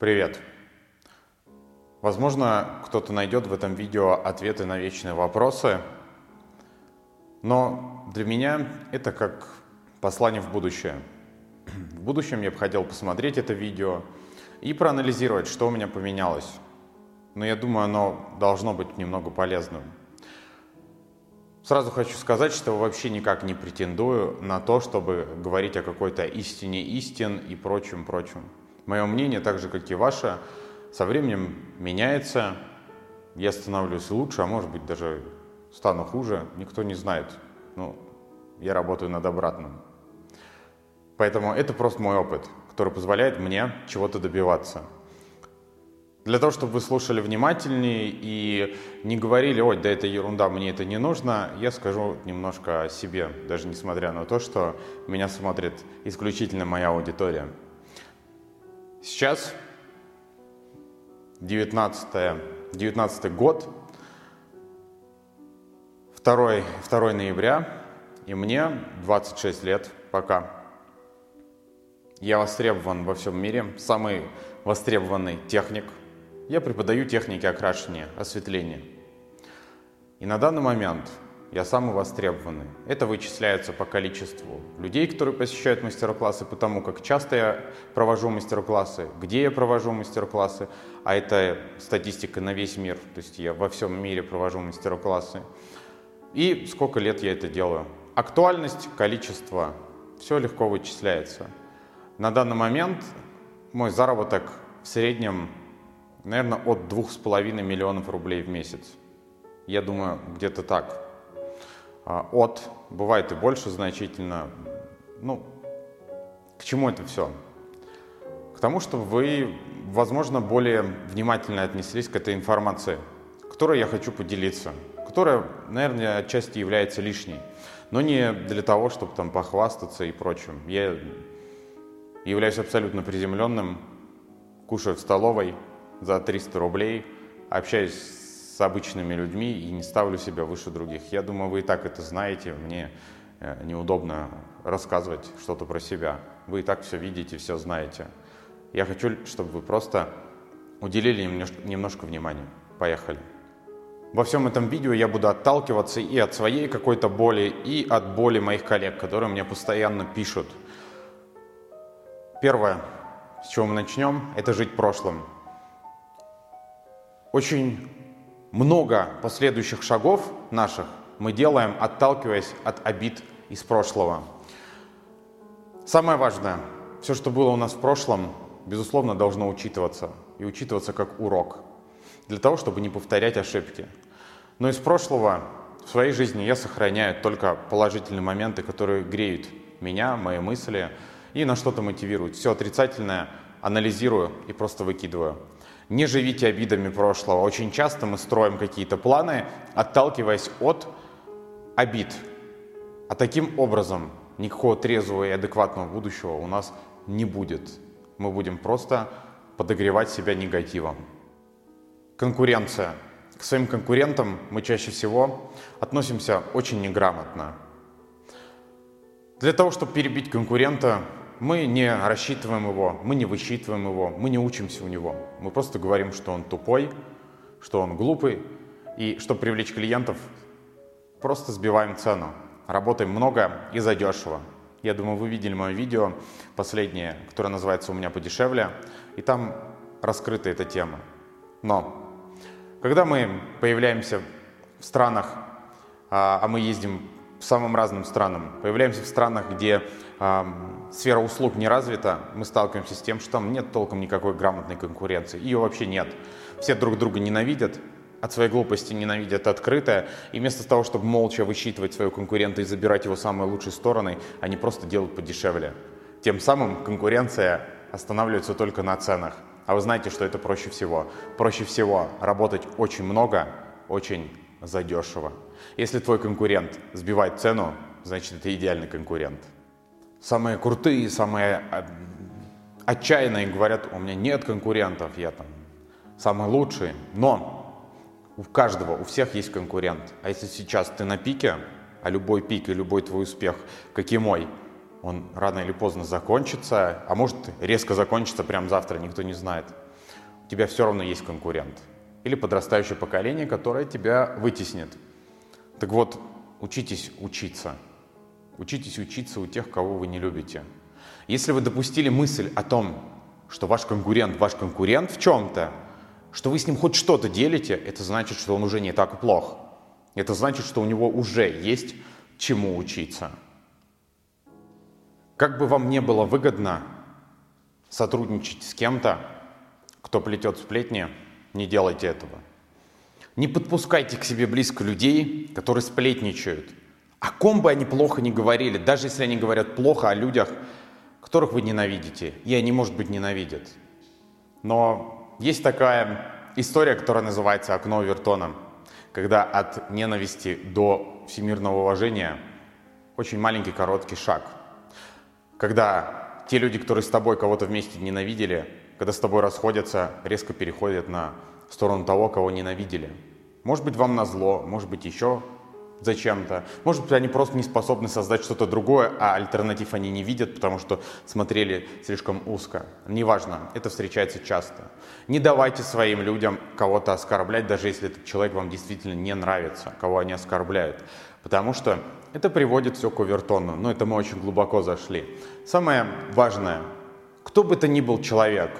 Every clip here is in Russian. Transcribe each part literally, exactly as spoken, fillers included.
Привет! Возможно, кто-то найдет в этом видео ответы на вечные вопросы, но для меня это как послание в будущее. В будущем я бы хотел посмотреть это видео и проанализировать, что у меня поменялось. Но я думаю, оно должно быть немного полезным. Сразу хочу сказать, что вообще никак не претендую на то, чтобы говорить о какой-то истине истин и прочем-прочем. Мое мнение, так же, как и ваше, со временем меняется. Я становлюсь лучше, а может быть, даже стану хуже. Никто не знает. Ну, я работаю над обратным. Поэтому это просто мой опыт, который позволяет мне чего-то добиваться. Для того, чтобы вы слушали внимательнее и не говорили, ой, да это ерунда, мне это не нужно, я скажу немножко о себе, даже несмотря на то, что меня смотрит исключительно моя аудитория. Сейчас девятнадцатый год, второе ноября, и мне двадцать шесть лет пока. Я востребован во всем мире, самый востребованный техник. Я преподаю техники окрашивания, осветления. И на данный момент я самый востребованный. Это вычисляется по количеству людей, которые посещают мастер-классы, по тому, как часто я провожу мастер-классы, где я провожу мастер-классы, а это статистика на весь мир, то есть я во всем мире провожу мастер-классы, и сколько лет я это делаю. Актуальность, количество, все легко вычисляется. На данный момент мой заработок в среднем, наверное, от двух с половиной миллионов рублей в месяц. Я думаю, где-то так. От, бывает и больше значительно. Ну, к чему это все? К тому, чтобы вы, возможно, более внимательно отнеслись к этой информации, которой я хочу поделиться, которая, наверное, отчасти является лишней, но не для того, чтобы там похвастаться и прочим. Я являюсь абсолютно приземленным, кушаю в столовой за триста рублей, общаюсь с с обычными людьми и не ставлю себя выше других. Я думаю, вы и так это знаете, мне неудобно рассказывать что-то про себя. Вы и так все видите, все знаете. Я хочу, чтобы вы просто уделили немножко внимания. Поехали. Во всем этом видео я буду отталкиваться и от своей какой-то боли, и от боли моих коллег, которые мне постоянно пишут. Первое, с чего мы начнем, это жить прошлым. Очень много последующих шагов наших мы делаем, отталкиваясь от обид из прошлого. Самое важное, все, что было у нас в прошлом, безусловно, должно учитываться. И учитываться как урок, для того, чтобы не повторять ошибки. Но из прошлого в своей жизни я сохраняю только положительные моменты, которые греют меня, мои мысли и на что-то мотивируют. Все отрицательное анализирую и просто выкидываю. Не живите обидами прошлого. Очень часто мы строим какие-то планы, отталкиваясь от обид. А таким образом никакого трезвого и адекватного будущего у нас не будет. Мы будем просто подогревать себя негативом. Конкуренция. К своим конкурентам мы чаще всего относимся очень неграмотно. Для того, чтобы перебить конкурента, мы не рассчитываем его, мы не высчитываем его, мы не учимся у него. Мы просто говорим, что он тупой, что он глупый. И чтобы привлечь клиентов, просто сбиваем цену. Работаем много и задешево. Я думаю, вы видели мое видео последнее, которое называется «У меня подешевле». И там раскрыта эта тема. Но когда мы появляемся в странах, а мы ездим самым разным странам. Появляемся в странах, где э, сфера услуг не развита, мы сталкиваемся с тем, что там нет толком никакой грамотной конкуренции. Ее вообще нет. Все друг друга ненавидят, от своей глупости ненавидят открыто, и вместо того, чтобы молча высчитывать своего конкурента и забирать его самые лучшие стороны, они просто делают подешевле. Тем самым конкуренция останавливается только на ценах. А вы знаете, что это проще всего. Проще всего работать очень много, очень задешево. Если твой конкурент сбивает цену, значит, это идеальный конкурент. Самые крутые, самые отчаянные говорят, у меня нет конкурентов, я там самый лучший. Но у каждого, у всех есть конкурент. А если сейчас ты на пике, а любой пик и любой твой успех, как и мой, он рано или поздно закончится, а может резко закончится прямо завтра, никто не знает. у тебя все равно есть конкурент. Или подрастающее поколение, которое тебя вытеснит. Так вот, учитесь учиться. Учитесь учиться у тех, кого вы не любите. Если вы допустили мысль о том, что ваш конкурент, ваш конкурент в чем-то, что вы с ним хоть что-то делите, это значит, что он уже не так плох. Это значит, что у него уже есть чему учиться. Как бы вам не было выгодно сотрудничать с кем-то, кто плетет сплетни, не делайте этого. Не подпускайте к себе близко людей, которые сплетничают. О ком бы они плохо ни говорили, даже если они говорят плохо о людях, которых вы ненавидите, и они, может быть, ненавидят. Но есть такая история, которая называется «Окно Овертона», когда от ненависти до всемирного уважения очень маленький короткий шаг. Когда те люди, которые с тобой кого-то вместе ненавидели, когда с тобой расходятся, резко переходят на сторону того, кого ненавидели. Может быть, вам назло, может быть, еще зачем-то. Может быть, они просто не способны создать что-то другое, а альтернатив они не видят, потому что смотрели слишком узко. Неважно, это встречается часто. Не давайте своим людям кого-то оскорблять, даже если этот человек вам действительно не нравится, кого они оскорбляют. Потому что это приводит все к овертону. Но это мы очень глубоко зашли. Самое важное, кто бы то ни был человек,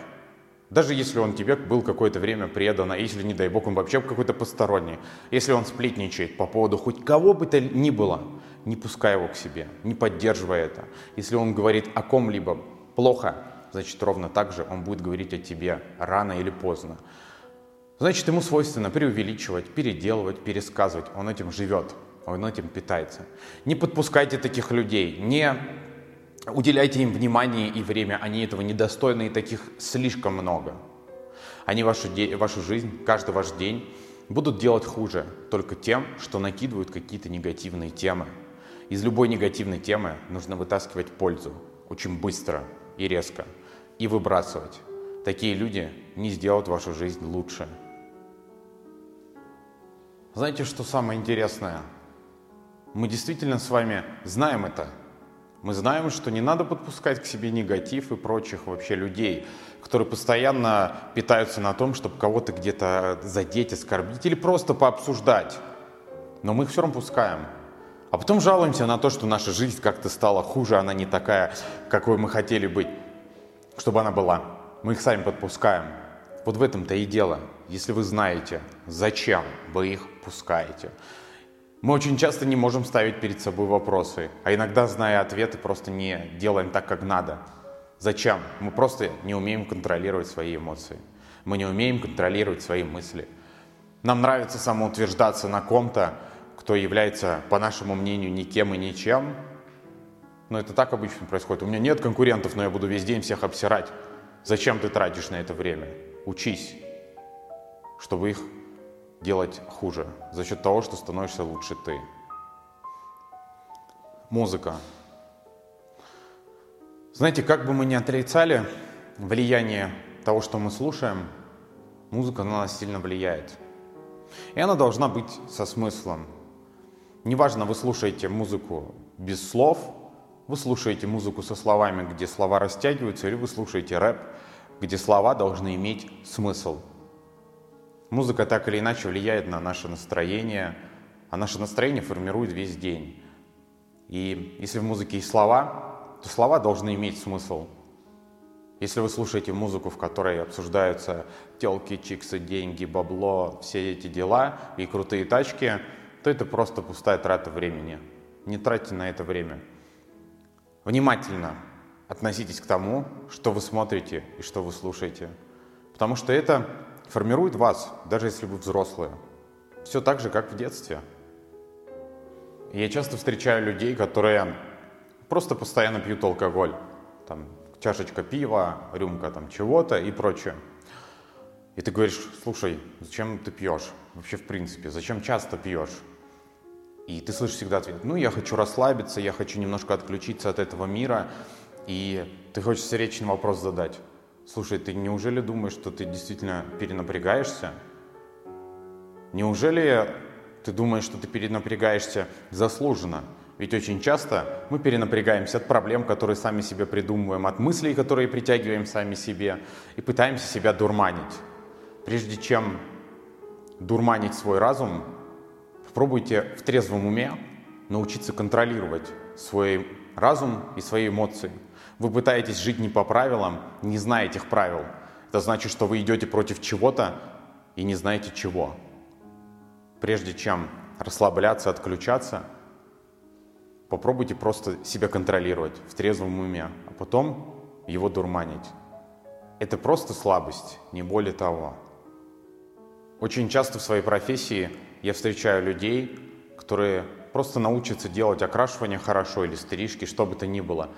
даже если он тебе был какое-то время предан, а если, не дай бог, он вообще какой-то посторонний, если он сплетничает по поводу хоть кого бы то ни было, не пускай его к себе, не поддерживай это. Если он говорит о ком-либо плохо, значит, ровно так же он будет говорить о тебе рано или поздно. Значит, ему свойственно преувеличивать, переделывать, пересказывать. Он этим живет, он этим питается. Не подпускайте таких людей, не уделяйте им внимание и время, они этого недостойны, и таких слишком много. Они вашу, де- вашу жизнь, каждый ваш день будут делать хуже только тем, что накидывают какие-то негативные темы. Из любой негативной темы нужно вытаскивать пользу очень быстро и резко и выбрасывать. Такие люди не сделают вашу жизнь лучше. Знаете, что самое интересное? Мы действительно с вами знаем это. Мы знаем, что не надо подпускать к себе негатив и прочих вообще людей, которые постоянно питаются на том, чтобы кого-то где-то задеть, оскорбить или просто пообсуждать. Но мы их все равно пускаем. А потом жалуемся на то, что наша жизнь как-то стала хуже, она не такая, какой мы хотели быть, чтобы она была. Мы их сами подпускаем. Вот в этом-то и дело. Если вы знаете, зачем вы их пускаете. Мы очень часто не можем ставить перед собой вопросы, а иногда, зная ответы, просто не делаем так, как надо. Зачем? Мы просто не умеем контролировать свои эмоции. Мы не умеем контролировать свои мысли. Нам нравится самоутверждаться на ком-то, кто является, по нашему мнению, никем и ничем. Но это так обычно происходит. У меня нет конкурентов, но я буду весь день всех обсирать. Зачем ты тратишь на это время? Учись, чтобы их делать хуже за счет того, что становишься лучше ты. Музыка. Знаете, как бы мы ни отрицали влияние того, что мы слушаем, музыка на нас сильно влияет. И она должна быть со смыслом. Неважно, вы слушаете музыку без слов, вы слушаете музыку со словами, где слова растягиваются, или вы слушаете рэп, где слова должны иметь смысл. Музыка так или иначе влияет на наше настроение, а наше настроение формирует весь день. И если в музыке есть слова, то слова должны иметь смысл. Если вы слушаете музыку, в которой обсуждаются телки, чиксы, деньги, бабло, все эти дела и крутые тачки, то это просто пустая трата времени. Не тратьте на это время. Внимательно относитесь к тому, что вы смотрите и что вы слушаете, потому что это формирует вас, даже если вы взрослые. Все так же, как в детстве. Я часто встречаю людей, которые просто постоянно пьют алкоголь. Там, чашечка пива, рюмка там, чего-то и прочее. И ты говоришь, слушай, зачем ты пьешь? Вообще, в принципе, зачем часто пьешь? И ты слышишь всегда ответ, ну, я хочу расслабиться, я хочу немножко отключиться от этого мира. И ты хочешь встречный вопрос задать. Слушай, ты неужели думаешь, что ты действительно перенапрягаешься? Неужели ты думаешь, что ты перенапрягаешься заслуженно? Ведь очень часто мы перенапрягаемся от проблем, которые сами себе придумываем, от мыслей, которые притягиваем сами себе, и пытаемся себя дурманить. прежде чем дурманить свой разум, попробуйте в трезвом уме научиться контролировать свой разум и свои эмоции. Вы пытаетесь жить не по правилам, не зная этих правил. Это значит, что вы идете против чего-то и не знаете чего. Прежде чем расслабляться, отключаться, попробуйте просто себя контролировать в трезвом уме, а потом его дурманить. Это просто слабость, не более того. Очень часто в своей профессии я встречаю людей, которые просто научатся делать окрашивание хорошо или стрижки, что бы то ни было,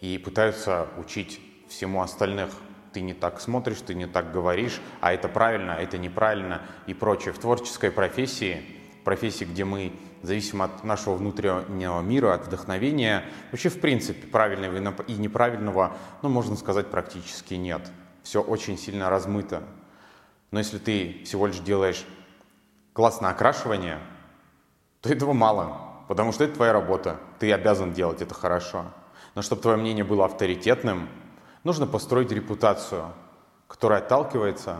и пытаются учить всему остальных. Ты не так смотришь, ты не так говоришь, а это правильно, это неправильно и прочее. В творческой профессии, профессии, где мы зависим от нашего внутреннего мира, от вдохновения, вообще в принципе правильного и неправильного, ну, можно сказать, практически нет. Все очень сильно размыто. Но если ты всего лишь делаешь классное окрашивание, то этого мало, потому что это твоя работа, ты обязан делать это хорошо. Но чтобы твое мнение было авторитетным, нужно построить репутацию, которая отталкивается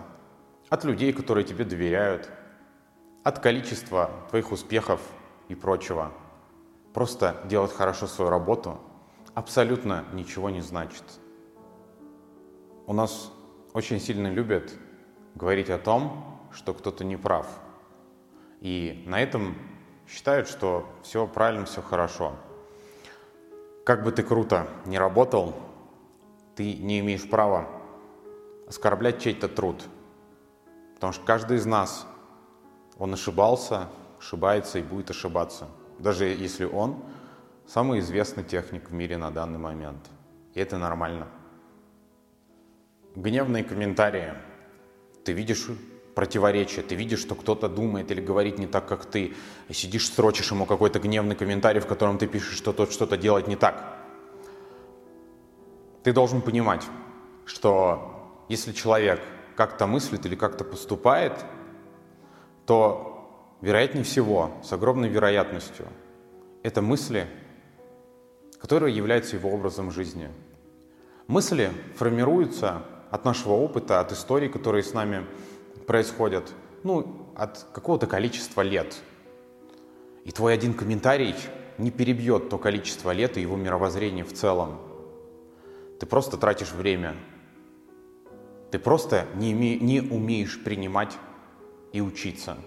от людей, которые тебе доверяют, от количества твоих успехов и прочего. Просто делать хорошо свою работу абсолютно ничего не значит. У нас очень сильно любят говорить о том, что кто-то не прав. И на этом считают, что все правильно, все хорошо. Как бы ты круто ни работал, ты не имеешь права оскорблять чей-то труд, потому что каждый из нас, он ошибался, ошибается и будет ошибаться, даже если он самый известный техник в мире на данный момент, и это нормально. Гневные комментарии, ты видишь противоречие, ты видишь, что кто-то думает или говорит не так, как ты, и сидишь, строчишь ему какой-то гневный комментарий, в котором ты пишешь, что тот что-то делает не так. Ты должен понимать, что если человек как-то мыслит или как-то поступает, то, вероятнее всего, с огромной вероятностью, это мысли, которые являются его образом жизни. Мысли формируются от нашего опыта, от историй, которые с нами происходят, ну, от какого-то количества лет. И твой один комментарий не перебьет то количество лет и его мировоззрение в целом. Ты просто тратишь время. Ты просто не, име, не умеешь принимать и учиться.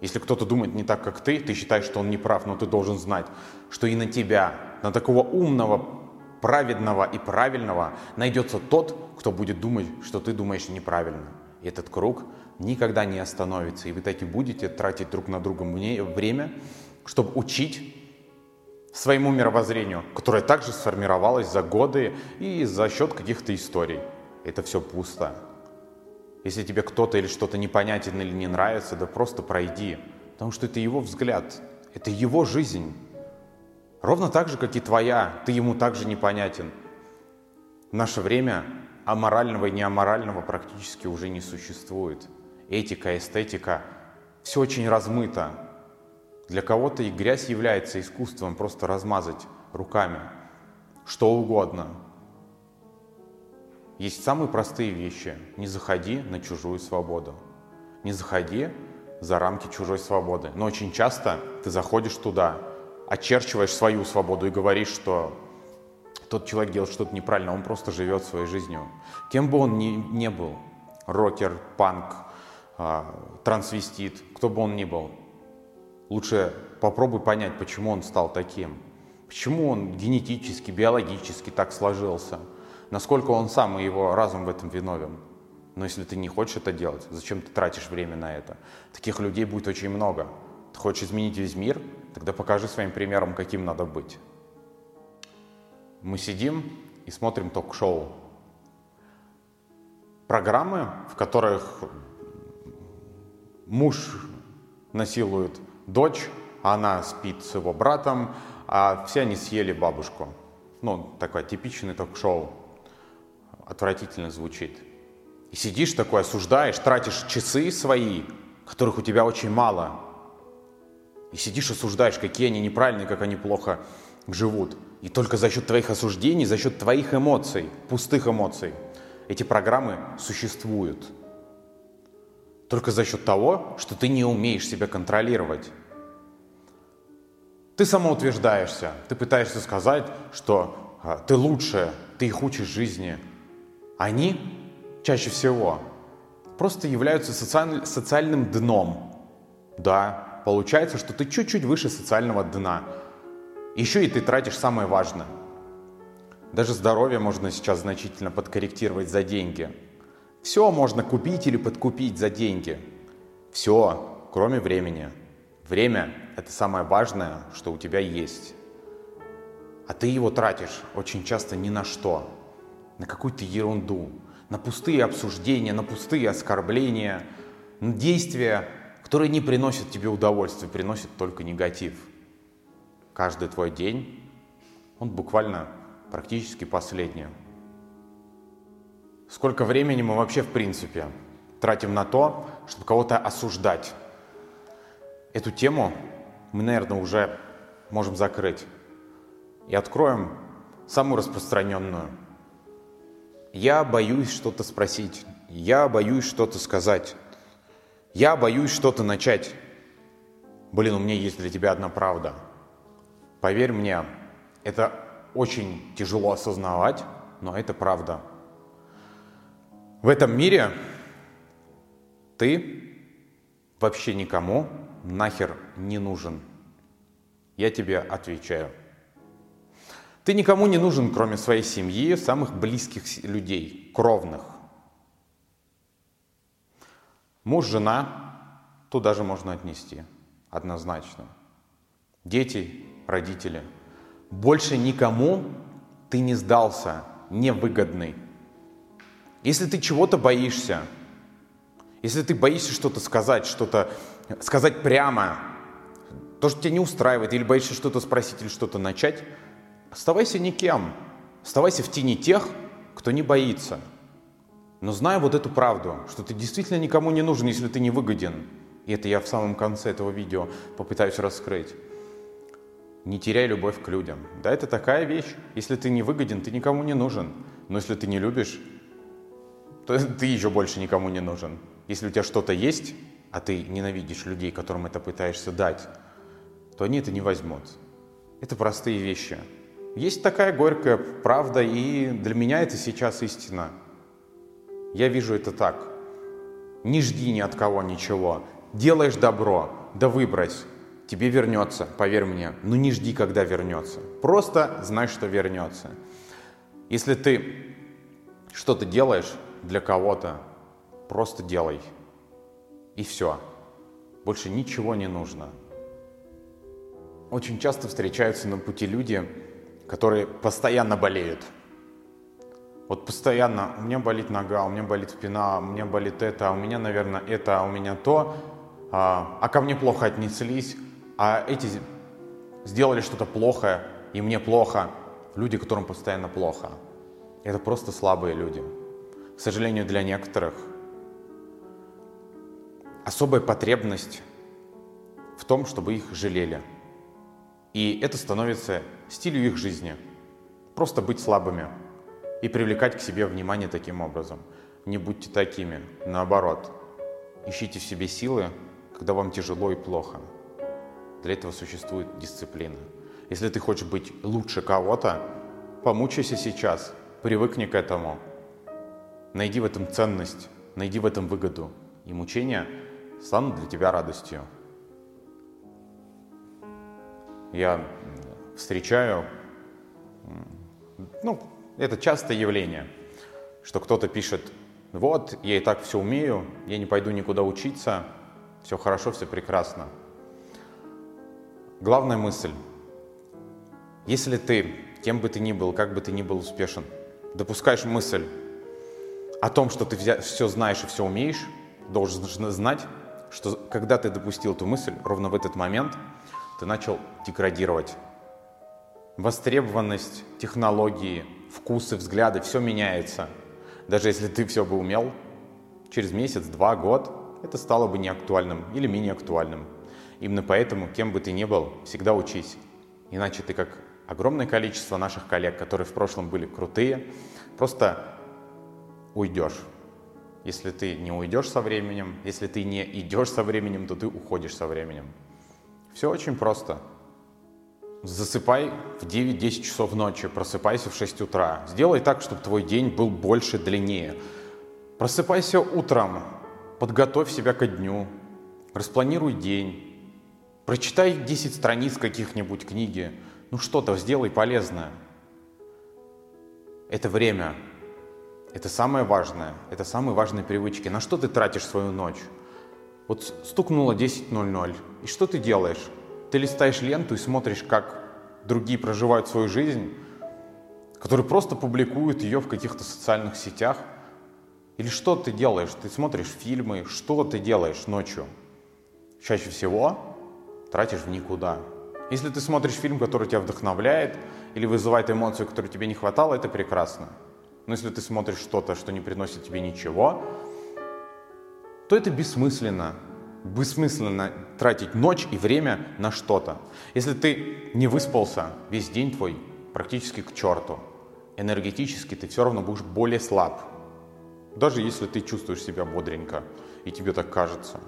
Если кто-то думает не так, как ты, ты считаешь, что он не прав, но ты должен знать, что и на тебя, на такого умного, праведного и правильного найдется тот, кто будет думать, что ты думаешь неправильно. И этот круг никогда не остановится. И вы так и будете тратить друг на друга время, чтобы учить своему мировоззрению, которое также сформировалось за годы и за счет каких-то историй. Это все пусто. Если тебе кто-то или что-то непонятен или не нравится, да просто пройди, потому что это его взгляд, это его жизнь. Ровно так же, как и твоя, ты ему также непонятен. В наше время аморального и неаморального практически уже не существует. Этика, эстетика, все очень размыто. Для кого-то и грязь является искусством просто размазать руками что угодно. Есть самые простые вещи. Не заходи на чужую свободу. Не заходи за рамки чужой свободы. Но очень часто ты заходишь туда, очерчиваешь свою свободу и говоришь, что тот человек делает что-то неправильно, он просто живет своей жизнью. Кем бы он ни, ни был, рокер, панк, э, трансвестит, кто бы он ни был, лучше попробуй понять, почему он стал таким, почему он генетически, биологически так сложился, насколько он сам и его разум в этом виновен. Но если ты не хочешь это делать, зачем ты тратишь время на это? Таких людей будет очень много. Ты хочешь изменить весь мир? Тогда покажи своим примером, каким надо быть. Мы сидим и смотрим ток-шоу. Программы, в которых муж насилует дочь, она спит с его братом, а все они съели бабушку. Ну, такое типичное ток-шоу. Отвратительно звучит. И сидишь такой, осуждаешь, тратишь часы свои, которых у тебя очень мало. И сидишь, осуждаешь, какие они неправильные, как они плохо живут. И только за счет твоих осуждений, за счет твоих эмоций, пустых эмоций, эти программы существуют. только за счет того, что ты не умеешь себя контролировать. Ты самоутверждаешься, ты пытаешься сказать, что ты лучше, ты их учишь жизни. Они чаще всего просто являются социаль... социальным дном. Да, получается, что ты чуть-чуть выше социального дна. Еще и ты тратишь самое важное. Даже здоровье можно сейчас значительно подкорректировать за деньги. Все можно купить или подкупить за деньги. Все, кроме времени. Время — это самое важное, что у тебя есть. А ты его тратишь очень часто ни на что. На какую-то ерунду, на пустые обсуждения, на пустые оскорбления, на действия, которые не приносят тебе удовольствия, приносят только негатив. Каждый твой день, он буквально практически последний. Сколько времени мы вообще в принципе тратим на то, чтобы кого-то осуждать? Эту тему мы, наверное, уже можем закрыть. И откроем самую распространенную. Я боюсь что-то спросить. Я боюсь что-то сказать. Я боюсь что-то начать. Блин, у меня есть для тебя одна правда. Поверь мне, это очень тяжело осознавать, но это правда. В этом мире ты вообще никому нахер не нужен. Я тебе отвечаю. Ты никому не нужен, кроме своей семьи, самых близких людей, кровных. Муж, жена, тут даже можно отнести, однозначно. Дети, родители. Больше никому ты не сдался, невыгодный. Если ты чего-то боишься, если ты боишься что-то сказать, что-то сказать прямо, то, что тебя не устраивает, или боишься что-то спросить, или что-то начать, оставайся никем, оставайся в тени тех, кто не боится. Но знай вот эту правду, что ты действительно никому не нужен, если ты не выгоден. И это я в самом конце этого видео попытаюсь раскрыть. Не теряй любовь к людям. Да, это такая вещь. Если ты не выгоден, ты никому не нужен. Но если ты не любишь, то ты еще больше никому не нужен. Если у тебя что-то есть, а ты ненавидишь людей, которым это пытаешься дать, то они это не возьмут. Это простые вещи. Есть такая горькая правда, и для меня это сейчас истина. Я вижу это так. Не жди ни от кого ничего. Делаешь добро, да выбрось. Тебе вернется, поверь мне. Но не жди, когда вернется. Просто знай, что вернется. Если ты что-то делаешь для кого-то, просто делай. И все. Больше ничего не нужно. Очень часто встречаются на пути люди, которые постоянно болеют. Вот постоянно у меня болит нога, у меня болит спина, у меня болит это, у меня, наверное, это, у меня то, а, а ко мне плохо отнеслись, а эти сделали что-то плохое, и мне плохо. Люди, которым постоянно плохо. Это просто слабые люди. К сожалению, для некоторых особая потребность в том, чтобы их жалели. И это становится стилю их жизни. Просто быть слабыми и привлекать к себе внимание таким образом. Не будьте такими, наоборот. Ищите в себе силы, когда вам тяжело и плохо. Для этого существует дисциплина. Если ты хочешь быть лучше кого-то, помучайся сейчас, привыкни к этому. Найди в этом ценность, найди в этом выгоду. И мучения станут для тебя радостью. Я встречаю, ну, это частое явление, что кто-то пишет: вот, я и так все умею, я не пойду никуда учиться, все хорошо, все прекрасно. Главная мысль: если ты, кем бы ты ни был, как бы ты ни был успешен, допускаешь мысль о том, что ты все знаешь и все умеешь, должен знать, что когда ты допустил эту мысль, ровно в этот момент ты начал деградировать. Востребованность, технологии, вкусы, взгляды, все меняется. Даже если ты все бы умел, через месяц, два, год это стало бы неактуальным или менее актуальным. Именно поэтому, кем бы ты ни был, всегда учись. Иначе ты, как огромное количество наших коллег, которые в прошлом были крутые, просто уйдешь. Если ты не уйдешь со временем, если ты не идешь со временем, то ты уходишь со временем. Все очень просто. Засыпай в девять-десять часов ночи, просыпайся в шесть утра. Сделай так, чтобы твой день был больше, длиннее. Просыпайся утром, подготовь себя ко дню, распланируй день, прочитай десять страниц каких-нибудь книги, ну что-то сделай полезное. Это время, это самое важное, это самые важные привычки. На что ты тратишь свою ночь? Вот стукнуло десять ноль-ноль, и что ты делаешь? Ты листаешь ленту и смотришь, как другие проживают свою жизнь, которые просто публикуют ее в каких-то социальных сетях. Или что ты делаешь? Ты смотришь фильмы. Что ты делаешь ночью? Чаще всего тратишь в никуда. Если ты смотришь фильм, который тебя вдохновляет или вызывает эмоцию, которой тебе не хватало, это прекрасно. Но если ты смотришь что-то, что не приносит тебе ничего, то это бессмысленно. Бессмысленно тратить ночь и время на что-то. Если ты не выспался, весь день твой практически к черту. Энергетически ты все равно будешь более слаб. Даже если ты чувствуешь себя бодренько, и тебе так кажется.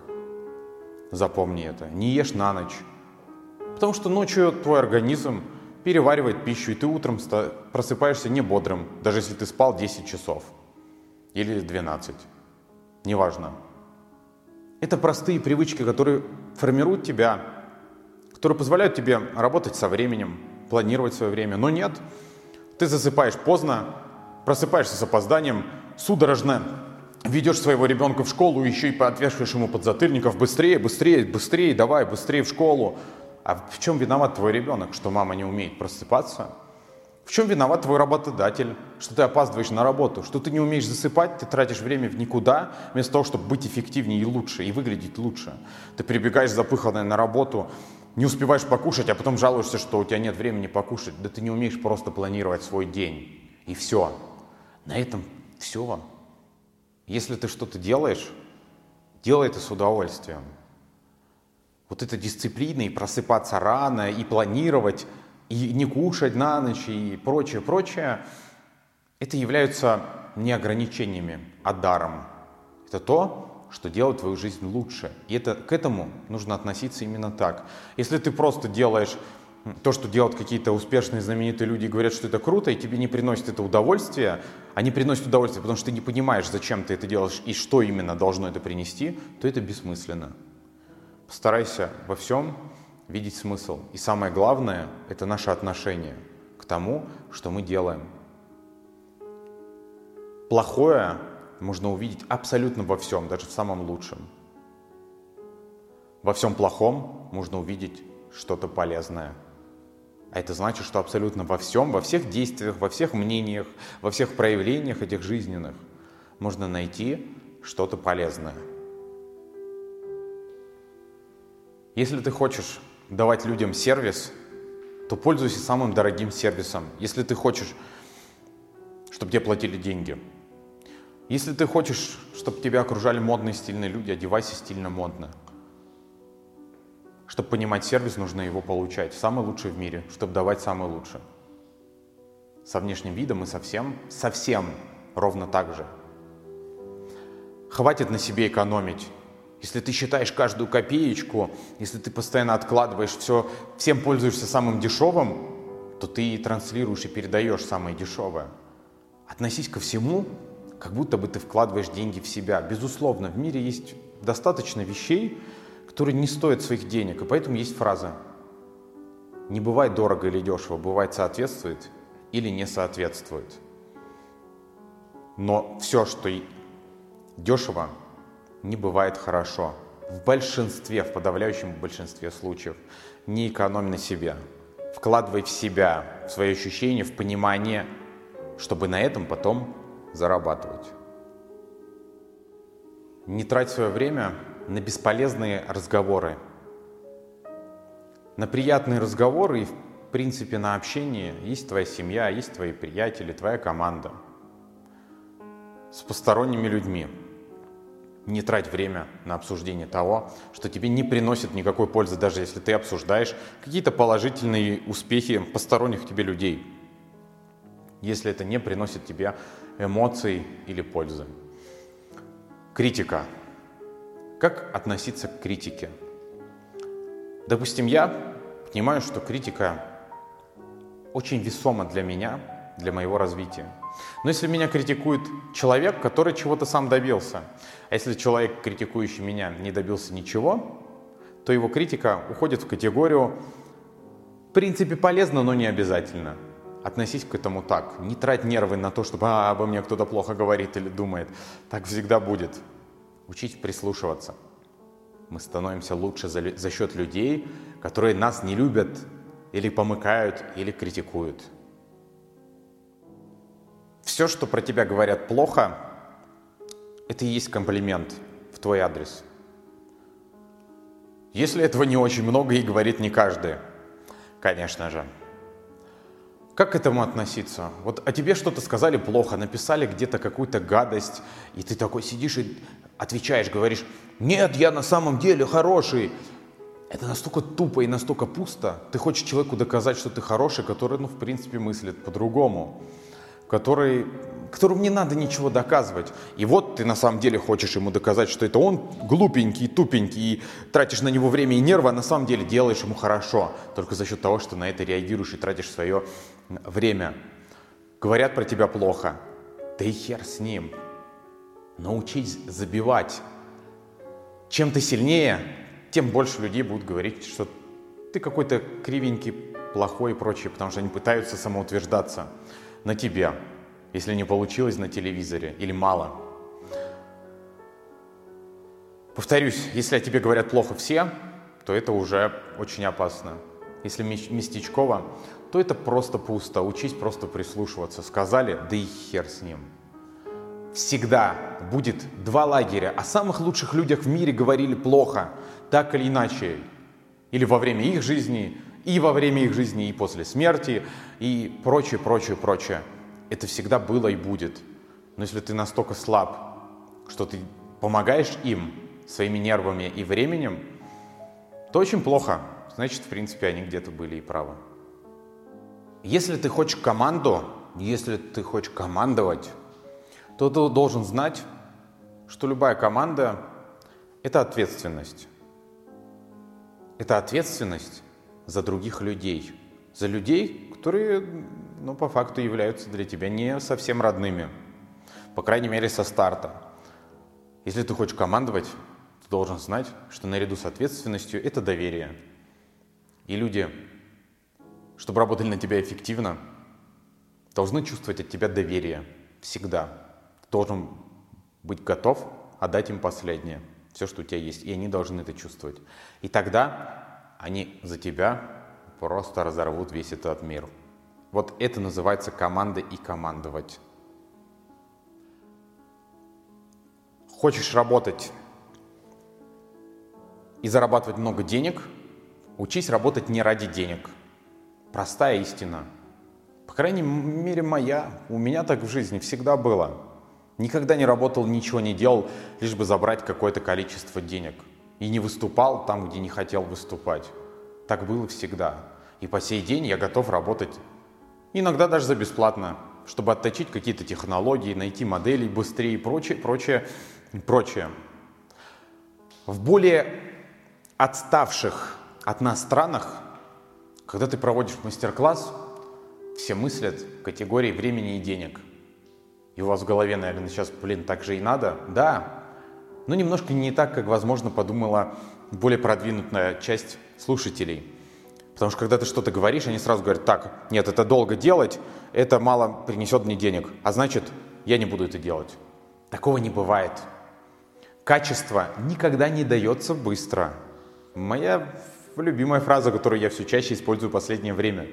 Запомни это. Не ешь на ночь. Потому что ночью твой организм переваривает пищу, и ты утром просыпаешься не бодрым, даже если ты спал десять часов. Или двенадцать. Неважно. Это простые привычки, которые формируют тебя, которые позволяют тебе работать со временем, планировать свое время. Но нет, ты засыпаешь поздно, просыпаешься с опозданием, судорожно ведешь своего ребенка в школу, еще и поотвешиваешь ему подзатыльников: быстрее, быстрее, быстрее, давай, быстрее в школу. А в чем виноват твой ребенок, что мама не умеет просыпаться? В чем виноват твой работодатель, что ты опаздываешь на работу, что ты не умеешь засыпать, ты тратишь время в никуда, вместо того, чтобы быть эффективнее и лучше, и выглядеть лучше. Ты прибегаешь запыханной на работу, не успеваешь покушать, а потом жалуешься, что у тебя нет времени покушать. Да ты не умеешь просто планировать свой день. И все. На этом все. Если ты что-то делаешь, делай это с удовольствием. Вот эта дисциплина, и просыпаться рано, и планировать, и не кушать на ночь, и прочее, прочее, это являются не ограничениями, а даром. Это то, что делает твою жизнь лучше. И это, к этому нужно относиться именно так. Если ты просто делаешь то, что делают какие-то успешные, знаменитые люди, и говорят, что это круто, и тебе не приносит это удовольствие, а не приносит удовольствие, потому что ты не понимаешь, зачем ты это делаешь и что именно должно это принести, то это бессмысленно. Постарайся во всем видеть смысл. И самое главное — это наше отношение к тому, что мы делаем. Плохое можно увидеть абсолютно во всем, даже в самом лучшем. Во всем плохом можно увидеть что-то полезное. А это значит, что абсолютно во всем, во всех действиях, во всех мнениях, во всех проявлениях этих жизненных можно найти что-то полезное. Если ты хочешь давать людям сервис, то пользуйся самым дорогим сервисом. Если ты хочешь, чтобы тебе платили деньги. Если ты хочешь, чтобы тебя окружали модные, стильные люди, одевайся стильно-модно. Чтобы понимать сервис, нужно его получать. Самый лучший в мире, чтобы давать самое лучшее. Со внешним видом и совсем, совсем ровно так же. Хватит на себе экономить. Если ты считаешь каждую копеечку, если ты постоянно откладываешь все, всем пользуешься самым дешевым, то ты и транслируешь, и передаешь самое дешевое. Относись ко всему, как будто бы ты вкладываешь деньги в себя. Безусловно, в мире есть достаточно вещей, которые не стоят своих денег, и поэтому есть фраза: не бывает дорого или дешево, бывает соответствует или не соответствует. Но все, что дешево, не бывает хорошо. В большинстве, в подавляющем большинстве случаев. Не экономь на себе. Вкладывай в себя, в свои ощущения, в понимание, чтобы на этом потом зарабатывать. Не трать свое время на бесполезные разговоры. На приятные разговоры и, в принципе, на общение. Есть твоя семья, есть твои приятели, твоя команда. С посторонними людьми. Не трать время на обсуждение того, что тебе не приносит никакой пользы, даже если ты обсуждаешь какие-то положительные успехи посторонних тебе людей, если это не приносит тебе эмоций или пользы. Критика. Как относиться к критике? Допустим, я понимаю, что критика очень весома для меня, для моего развития. Но если меня критикует человек, который чего-то сам добился, а если человек, критикующий меня, не добился ничего, то его критика уходит в категорию «в принципе полезно, но не обязательно». Относись к этому так. Не трать нервы на то, чтобы а, обо мне кто-то плохо говорит или думает. Так всегда будет. Учись прислушиваться. Мы становимся лучше за, за счет людей, которые нас не любят, или помыкают, или критикуют. Все, что про тебя говорят плохо, это и есть комплимент в твой адрес. Если этого не очень много и говорит не каждый, конечно же. Как к этому относиться? Вот о тебе что-то сказали плохо, написали где-то какую-то гадость, и ты такой сидишь и отвечаешь, говоришь: «Нет, я на самом деле хороший». Это настолько тупо и настолько пусто. Ты хочешь человеку доказать, что ты хороший, который, ну, в принципе, мыслит по-другому, который, которому не надо ничего доказывать. И вот ты на самом деле хочешь ему доказать, что это он глупенький, тупенький, и тратишь на него время и нервы, а на самом деле делаешь ему хорошо, только за счет того, что на это реагируешь и тратишь свое время. Говорят про тебя плохо. Да и хер с ним. Научись забивать. Чем ты сильнее, тем больше людей будут говорить, что ты какой-то кривенький, плохой и прочее, потому что они пытаются самоутверждаться на тебе, если не получилось на телевизоре или мало. Повторюсь, если о тебе говорят плохо все, то это уже очень опасно. Если местечково, то это просто пусто. Учись просто прислушиваться. Сказали, да и хер с ним. Всегда будет два лагеря. О самых лучших людях в мире говорили плохо, так или иначе. Или во время их жизни, и во время их жизни, и после смерти, и прочее, прочее, прочее. Это всегда было и будет. Но если ты настолько слаб, что ты помогаешь им своими нервами и временем, то очень плохо. Значит, в принципе, они где-то были и правы. Если ты хочешь команду, если ты хочешь командовать, то ты должен знать, что любая команда — это ответственность. Это ответственность за других людей, за людей, которые, ну, по факту являются для тебя не совсем родными, по крайней мере, со старта. Если ты хочешь командовать, ты должен знать, что наряду с ответственностью — это доверие. И люди, чтобы работали на тебя эффективно, должны чувствовать от тебя доверие всегда. Должен быть готов отдать им последнее, все, что у тебя есть, и они должны это чувствовать. И тогда они за тебя просто разорвут весь этот мир. Вот это называется команда и командовать. Хочешь работать и зарабатывать много денег, учись работать не ради денег. Простая истина. По крайней мере, моя, у меня так в жизни всегда было. Никогда не работал, ничего не делал, лишь бы забрать какое-то количество денег. И не выступал там, где не хотел выступать. Так было всегда. И по сей день я готов работать, иногда даже за бесплатно, чтобы отточить какие-то технологии, найти модели быстрее и прочее, прочее, прочее. В более отставших от нас странах, когда ты проводишь мастер-класс, все мыслят в категории времени и денег. И у вас в голове, наверное, сейчас, блин, так же и надо. Да, но немножко не так, как, возможно, подумала более продвинутая часть слушателей. Потому что когда ты что-то говоришь, они сразу говорят: так, нет, это долго делать, это мало принесет мне денег, а значит, я не буду это делать. Такого не бывает. Качество никогда не дается быстро. Моя любимая фраза, которую я все чаще использую в последнее время.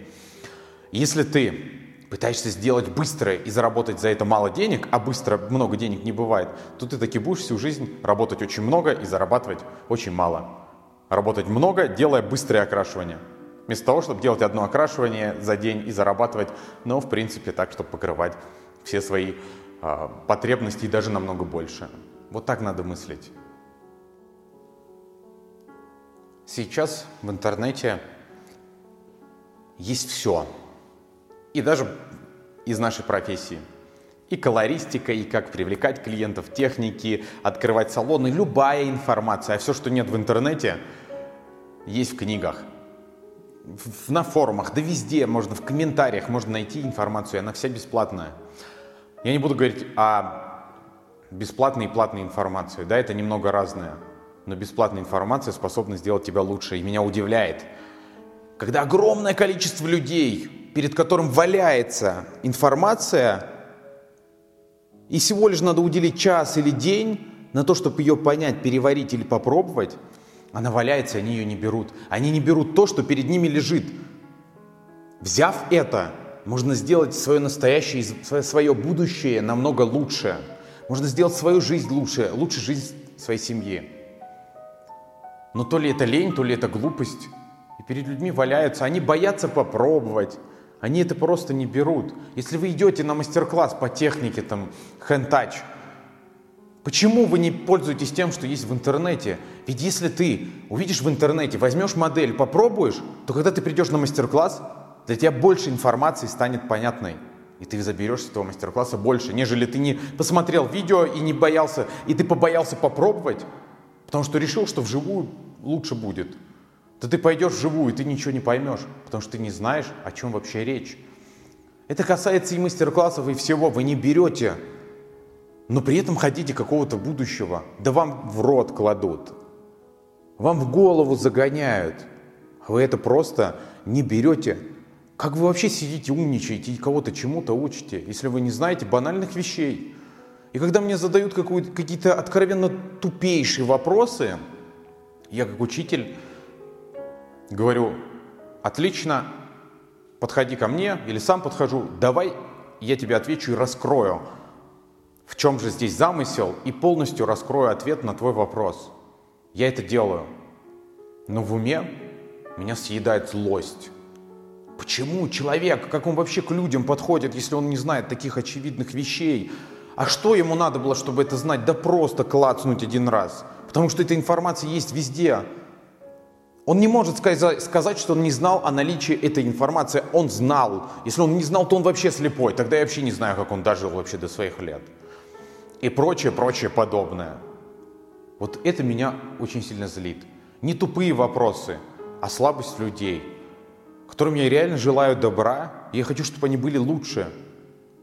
Если ты пытаешься сделать быстро и заработать за это мало денег, а быстро много денег не бывает, то ты таки будешь всю жизнь работать очень много и зарабатывать очень мало. Работать много, делая быстрое окрашивание. Вместо того, чтобы делать одно окрашивание за день и зарабатывать, но в принципе так, чтобы покрывать все свои э, потребности и даже намного больше. Вот так надо мыслить. Сейчас в интернете есть все. И даже из нашей профессии. И колористика, и как привлекать клиентов, техники, открывать салоны, любая информация. А все, что нет в интернете, есть в книгах, в, на форумах, да везде можно, в комментариях можно найти информацию, она вся бесплатная. Я не буду говорить о бесплатной и платной информации, да, это немного разное, но бесплатная информация способна сделать тебя лучше. И меня удивляет, когда огромное количество людей, перед которым валяется информация, и всего лишь надо уделить час или день на то, чтобы ее понять, переварить или попробовать, она валяется, они ее не берут. Они не берут то, что перед ними лежит. Взяв это, можно сделать свое настоящее, свое будущее намного лучше. Можно сделать свою жизнь лучше, лучше жизнь своей семьи. Но то ли это лень, то ли это глупость. И перед людьми валяются, они боятся попробовать. Они это просто не берут. Если вы идете на мастер-класс по технике, там, хэнд-тач, почему вы не пользуетесь тем, что есть в интернете? Ведь если ты увидишь в интернете, возьмешь модель, попробуешь, то когда ты придешь на мастер-класс, для тебя больше информации станет понятной. И ты заберешь с этого мастер-класса больше, нежели ты не посмотрел видео и не боялся, и ты побоялся попробовать, потому что решил, что вживую лучше будет. То ты пойдешь вживую, и ты ничего не поймешь, потому что ты не знаешь, о чем вообще речь. Это касается и мастер-классов, и всего. Вы не берете, но при этом хотите какого-то будущего. Да вам в рот кладут, вам в голову загоняют. Вы это просто не берете. Как вы вообще сидите, умничаете и кого-то чему-то учите, если вы не знаете банальных вещей? И когда мне задают какие-то откровенно тупейшие вопросы, я как учитель говорю: отлично, подходи ко мне, или сам подхожу, давай я тебе отвечу и раскрою, в чем же здесь замысел, и полностью раскрою ответ на твой вопрос. Я это делаю, но в уме меня съедает злость. Почему человек, как он вообще к людям подходит, если он не знает таких очевидных вещей? А что ему надо было, чтобы это знать? Да просто клацнуть один раз, потому что эта информация есть везде. Он не может сказать, что он не знал о наличии этой информации. Он знал. Если он не знал, то он вообще слепой. Тогда я вообще не знаю, как он дожил вообще до своих лет. И прочее, прочее подобное. Вот это меня очень сильно злит. Не тупые вопросы, а слабость людей, которым я реально желаю добра. И я хочу, чтобы они были лучше.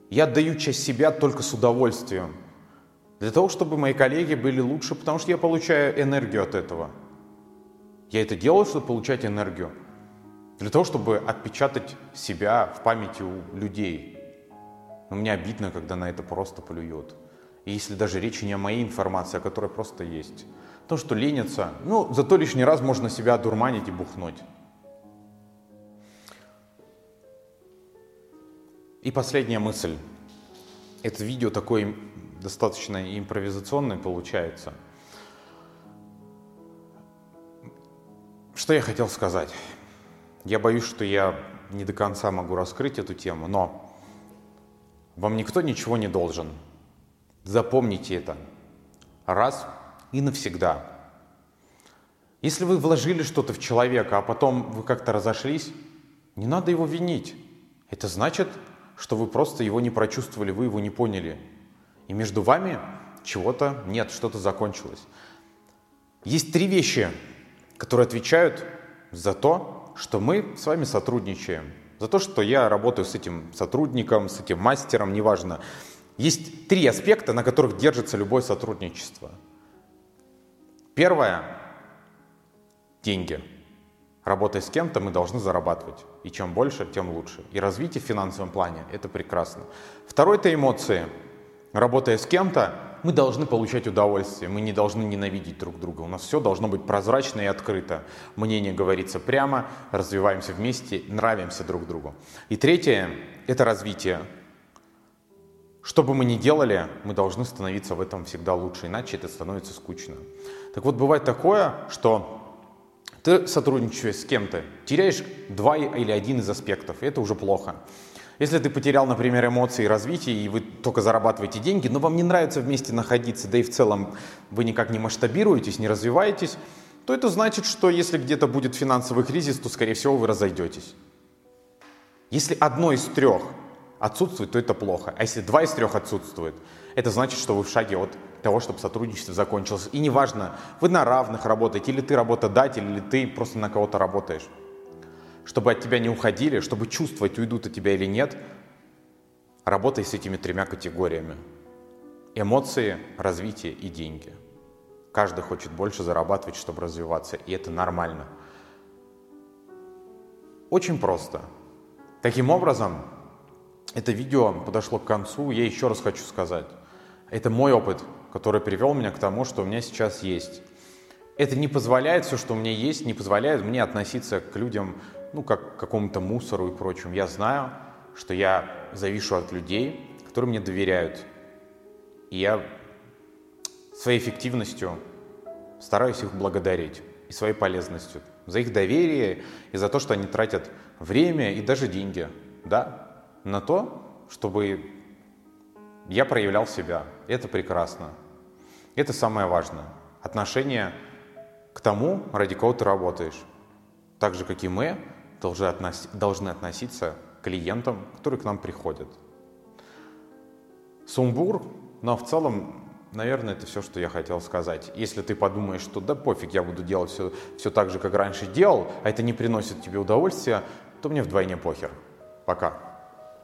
Я отдаю часть себя только с удовольствием. Для того, чтобы мои коллеги были лучше, потому что я получаю энергию от этого. Я это делаю, чтобы получать энергию, для того, чтобы отпечатать себя в памяти у людей. Но мне обидно, когда на это просто плюют. И если даже речь не о моей информации, а которая просто есть. То, что ленится, ну, зато лишний раз можно себя одурманить и бухнуть. И последняя мысль. Это видео такое достаточно импровизационное получается. Что я хотел сказать? Я боюсь, что я не до конца могу раскрыть эту тему, но вам никто ничего не должен. Запомните это раз и навсегда. Если вы вложили что-то в человека, а потом вы как-то разошлись, не надо его винить. Это значит, что вы просто его не прочувствовали, вы его не поняли. И между вами чего-то нет, что-то закончилось. Есть три вещи, которые отвечают за то, что мы с вами сотрудничаем, за то, что я работаю с этим сотрудником, с этим мастером, неважно. Есть три аспекта, на которых держится любое сотрудничество. Первое – деньги. Работая с кем-то, мы должны зарабатывать. И чем больше, тем лучше. И развитие в финансовом плане – это прекрасно. Второе – это эмоции. Работая с кем-то, мы должны получать удовольствие, мы не должны ненавидеть друг друга. У нас все должно быть прозрачно и открыто. Мнение говорится прямо, развиваемся вместе, нравимся друг другу. И третье – это развитие. Что бы мы ни делали, мы должны становиться в этом всегда лучше, иначе это становится скучно. Так вот, бывает такое, что ты, сотрудничаешь с кем-то, теряешь два или один из аспектов, и это уже плохо. Если ты потерял, например, эмоции и развитие, и вы только зарабатываете деньги, но вам не нравится вместе находиться, да и в целом вы никак не масштабируетесь, не развиваетесь, то это значит, что если где-то будет финансовый кризис, то, скорее всего, вы разойдетесь. Если одно из трех отсутствует, то это плохо. А если два из трех отсутствует, это значит, что вы в шаге от того, чтобы сотрудничество закончилось. И неважно, вы на равных работаете, или ты работодатель, или ты просто на кого-то работаешь. Чтобы от тебя не уходили, чтобы чувствовать, уйдут от тебя или нет, работай с этими тремя категориями. Эмоции, развитие и деньги. Каждый хочет больше зарабатывать, чтобы развиваться, и это нормально. Очень просто. Таким образом, это видео подошло к концу. Я еще раз хочу сказать. Это мой опыт, который привел меня к тому, что у меня сейчас есть. Это не позволяет, все, что у меня есть, не позволяет мне относиться к людям, ну, как к какому-то мусору и прочему. Я знаю, что я завишу от людей, которые мне доверяют. И я своей эффективностью стараюсь их благодарить. И своей полезностью. За их доверие и за то, что они тратят время и даже деньги, да, на то, чтобы я проявлял себя. Это прекрасно. Это самое важное. Отношение к тому, ради кого ты работаешь. Так же, как и мы, должны, относ... должны относиться к клиентам, которые к нам приходят. Сумбур, но в целом, наверное, это все, что я хотел сказать. Если ты подумаешь, что да пофиг, я буду делать все, все так же, как раньше делал, а это не приносит тебе удовольствия, то мне вдвойне похер. Пока.